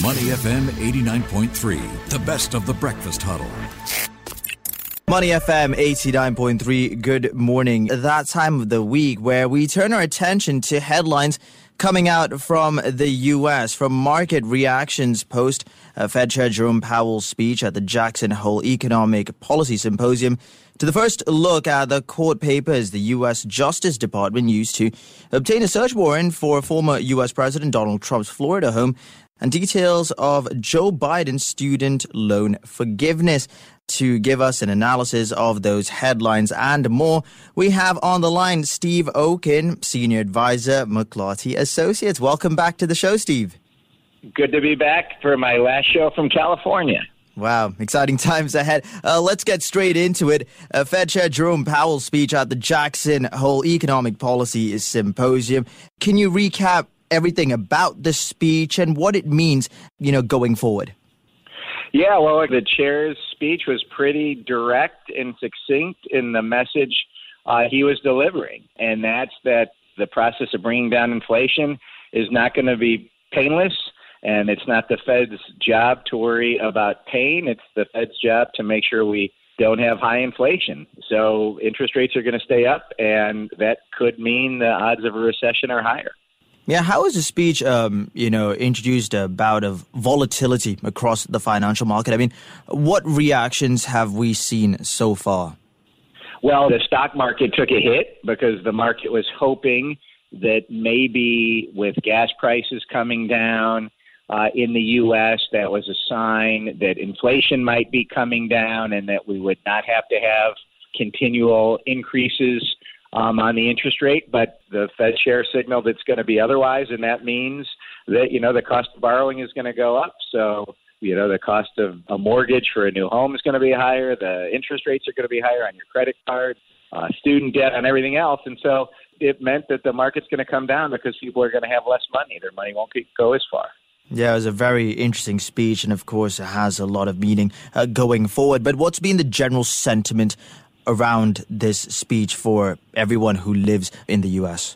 Money FM 89.3, the best of the breakfast huddle. Money FM 89.3, good morning. That time of the week where we turn our attention to headlines coming out from the U.S., from market reactions post Fed Chair Jerome Powell's speech at the Jackson Hole Economic Policy Symposium, to the first look at the court papers the U.S. Justice Department used to obtain a search warrant for former U.S. President Donald Trump's Florida home, and details of Joe Biden's student loan forgiveness. To give us an analysis of those headlines and more, we have on the line Steve Okun, Senior Advisor, McLarty Associates. Welcome back to the show, Steve. Good to be back for my last show from California. Wow, exciting times ahead. Let's get straight into it. Fed Chair Jerome Powell's speech at the Jackson Hole Economic Policy Symposium. Can you recap everything about the speech and what it means, going forward? Yeah, well, the chair's speech was pretty direct and succinct in the message he was delivering, and that's that the process of bringing down inflation is not going to be painless, and it's not the Fed's job to worry about pain. It's the Fed's job to make sure we don't have high inflation. So interest rates are going to stay up, and that could mean the odds of a recession are higher. Yeah, how is the speech, introduced a bout of volatility across the financial market? I mean, what reactions have we seen so far? Well, the stock market took a hit because the market was hoping that maybe with gas prices coming down in the U.S., that was a sign that inflation might be coming down and that we would not have to have continual increases on the interest rate, but the Fed chair signaled it's going to be otherwise, and that means that, the cost of borrowing is going to go up. So, the cost of a mortgage for a new home is going to be higher. The interest rates are going to be higher on your credit card, student debt, and everything else. And so it meant that the market's going to come down because people are going to have less money. Their money won't go as far. Yeah, it was a very interesting speech, and of course it has a lot of meaning going forward. But what's been the general sentiment around this speech for everyone who lives in the U.S.?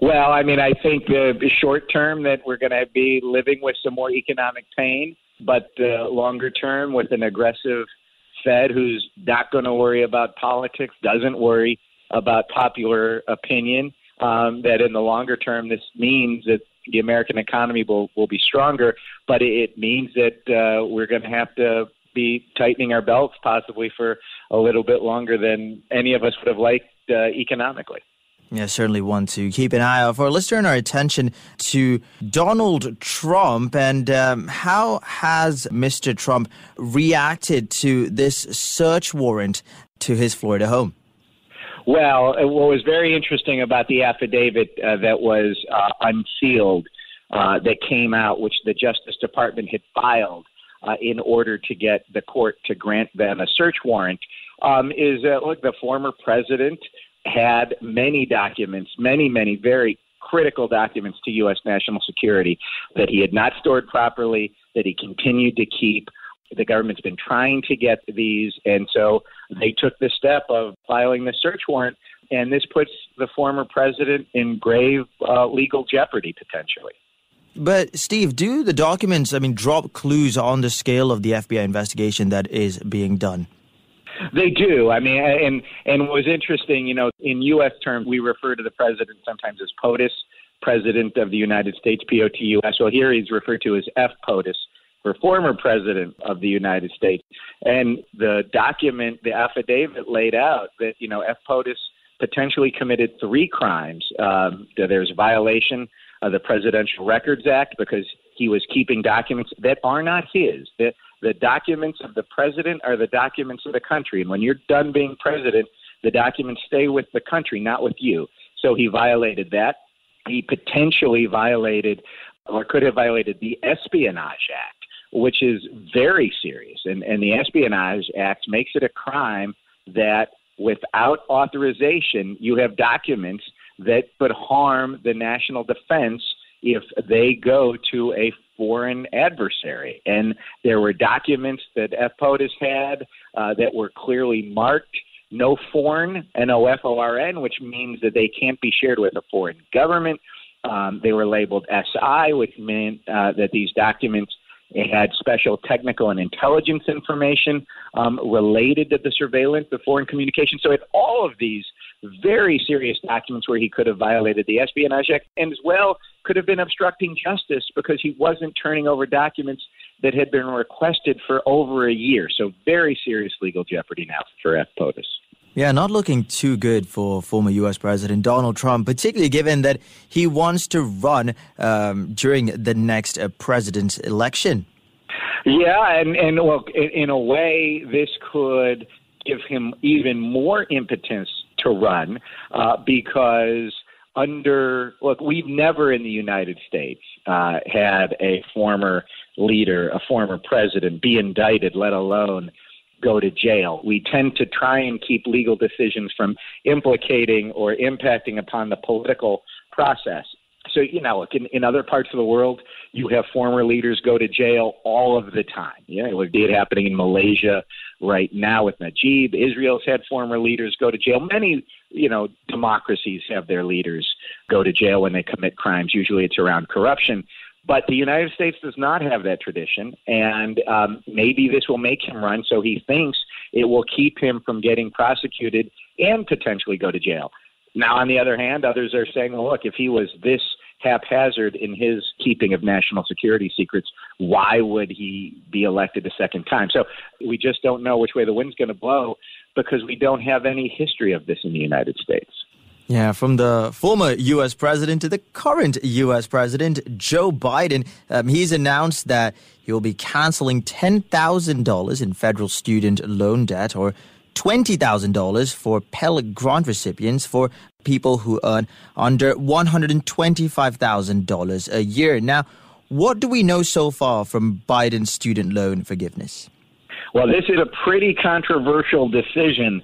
Well, I think the short term that we're going to be living with some more economic pain, but the longer term with an aggressive Fed who's not going to worry about politics, doesn't worry about popular opinion, that in the longer term this means that the American economy will be stronger, but it means that we're going to have to be tightening our belts possibly for a little bit longer than any of us would have liked economically. Yeah, certainly one to keep an eye out for. Let's turn our attention to Donald Trump, and how has Mr. Trump reacted to this search warrant to his Florida home? Well, what was very interesting about the affidavit that was unsealed that came out, which the Justice Department had filed in order to get the court to grant them a search warrant, is that, look, the former president had many documents, many very critical documents to U.S. national security that he had not stored properly, that he continued to keep. The government's been trying to get these, and so they took the step of filing the search warrant, and this puts the former president in grave legal jeopardy potentially. But, Steve, do the documents, drop clues on the scale of the FBI investigation that is being done? They do. And what was interesting, in U.S. terms, we refer to the president sometimes as POTUS, President of the United States, P-O-T-U-S. Well, here he's referred to as F-POTUS, for former president of the United States. And the document, the affidavit laid out that, F-POTUS potentially committed three crimes. There's violation of the Presidential Records Act because he was keeping documents that are not his. The documents of the president are the documents of the country. And when you're done being president, the documents stay with the country, not with you. So he violated that. He potentially violated or could have violated the Espionage Act, which is very serious. And the Espionage Act makes it a crime that without authorization, you have documents that could harm the national defense if they go to a foreign adversary. And there were documents that FPOTUS had that were clearly marked NOFORN, N-O-F-O-R-N, which means that they can't be shared with a foreign government. They were labeled SI, which meant that these documents had special technical and intelligence information related to the surveillance, the foreign communication. So it's all of these very serious documents where he could have violated the Espionage Act and as well could have been obstructing justice because he wasn't turning over documents that had been requested for over a year. So very serious legal jeopardy now for F. POTUS. Yeah, not looking too good for former U.S. President Donald Trump, particularly given that he wants to run during the next president's election. Yeah, and look, in a way, this could give him even more impotence to run because we've never in the United States had a former leader, a former president, be indicted, let alone go to jail. We tend to try and keep legal decisions from implicating or impacting upon the political process. So, you know, look, in other parts of the world, you have former leaders go to jail all of the time. Yeah, it would be happening in Malaysia right now with Najib. Israel's had former leaders go to jail. Many, you know, democracies have their leaders go to jail when they commit crimes. Usually it's around corruption. But the United States does not have that tradition, and maybe this will make him run, so he thinks it will keep him from getting prosecuted and potentially go to jail. Now, on the other hand, others are saying, well, look, if he was this haphazard in his keeping of national security secrets, why would he be elected a second time? So we just don't know which way the wind's going to blow because we don't have any history of this in the United States. Yeah, from the former U.S. president to the current U.S. president, Joe Biden, he's announced that he'll be canceling $10,000 in federal student loan debt or $20,000 for Pell Grant recipients for people who earn under $125,000 a year. Now, what do we know so far from Biden's student loan forgiveness? Well, this is a pretty controversial decision,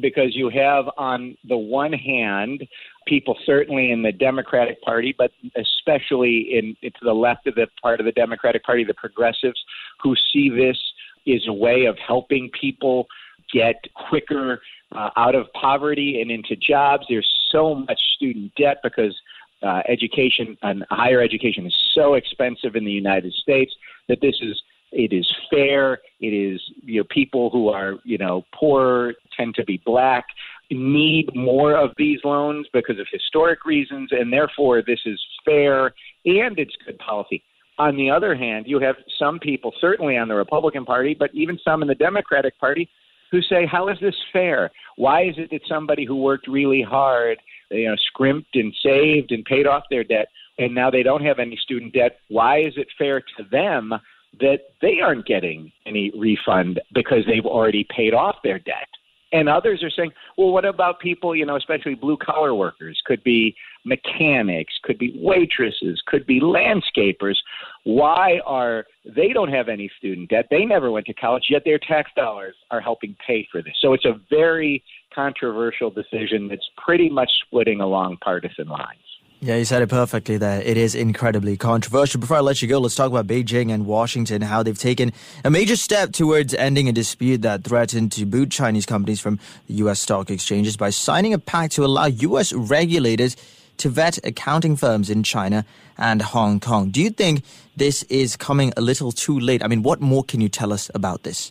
because you have, on the one hand, people certainly in the Democratic Party, but especially to the left of the part of the Democratic Party, the progressives, who see this as a way of helping people get quicker out of poverty and into jobs. There's so much student debt because education and higher education is so expensive in the United States that it is fair. It is, you know, people who are, you know, poor, tend to be black, need more of these loans because of historic reasons, and therefore this is fair and it's good policy. On the other hand, you have some people, certainly on the Republican Party, but even some in the Democratic Party, who say, how is this fair? Why is it that somebody who worked really hard, you know, scrimped and saved and paid off their debt, and now they don't have any student debt? Why is it fair to them that they aren't getting any refund because they've already paid off their debt? And others are saying, well, what about people, you know, especially blue-collar workers, could be mechanics, could be waitresses, could be landscapers. Why are they don't have any student debt? They never went to college, yet their tax dollars are helping pay for this. So it's a very controversial decision that's pretty much splitting along partisan lines. Yeah, you said it perfectly there. It is incredibly controversial. Before I let you go, let's talk about Beijing and Washington, how they've taken a major step towards ending a dispute that threatened to boot Chinese companies from the U.S. stock exchanges by signing a pact to allow U.S. regulators to vet accounting firms in China and Hong Kong. Do you think this is coming a little too late? I mean, what more can you tell us about this?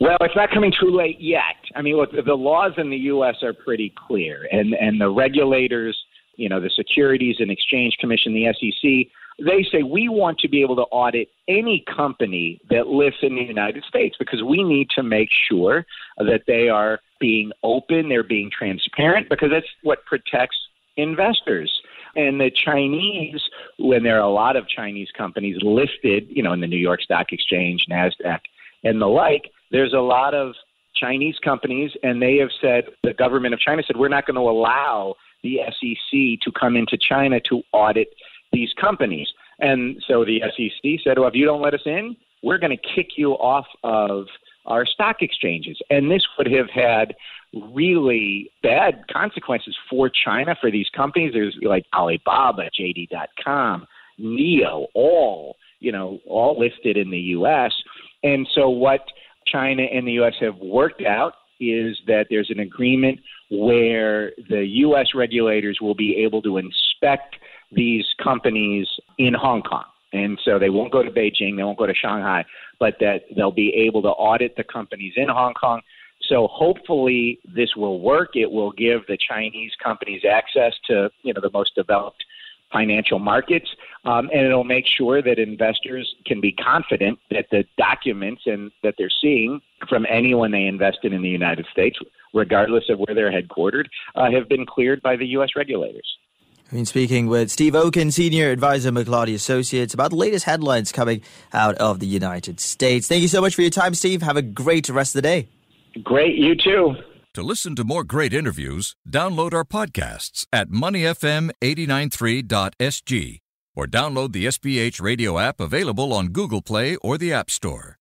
Well, it's not coming too late yet. I mean, look, the laws in the U.S. are pretty clear, and the regulators, you know, the Securities and Exchange Commission, the SEC, they say we want to be able to audit any company that lives in the United States because we need to make sure that they are being open, they're being transparent, because that's what protects investors. And the Chinese, when there are a lot of Chinese companies listed, you know, in the New York Stock Exchange, NASDAQ, and the like, there's a lot of Chinese companies, and they have said, the government of China said, we're not going to allow the SEC to come into China to audit these companies. And so the SEC said, well, if you don't let us in, we're going to kick you off of our stock exchanges. And this would have had really bad consequences for China, for these companies. There's like Alibaba, JD.com, Neo, all listed in the U.S. And so what China and the U.S. have worked out is that there's an agreement where the U.S. regulators will be able to inspect these companies in Hong Kong. And so they won't go to Beijing, they won't go to Shanghai, but that they'll be able to audit the companies in Hong Kong. So hopefully this will work. It will give the Chinese companies access to, you know, the most developed financial markets, and it'll make sure that investors can be confident that the documents and that they're seeing from anyone they invested in the United States, regardless of where they're headquartered, have been cleared by the U.S. regulators. I've been speaking with Steve Okun, Senior Advisor, McLarty Associates, about the latest headlines coming out of the United States. Thank you so much for your time, Steve. Have a great rest of the day. Great. You too. To listen to more great interviews, download our podcasts at moneyfm893.sg or download the SBH radio app available on Google Play or the App Store.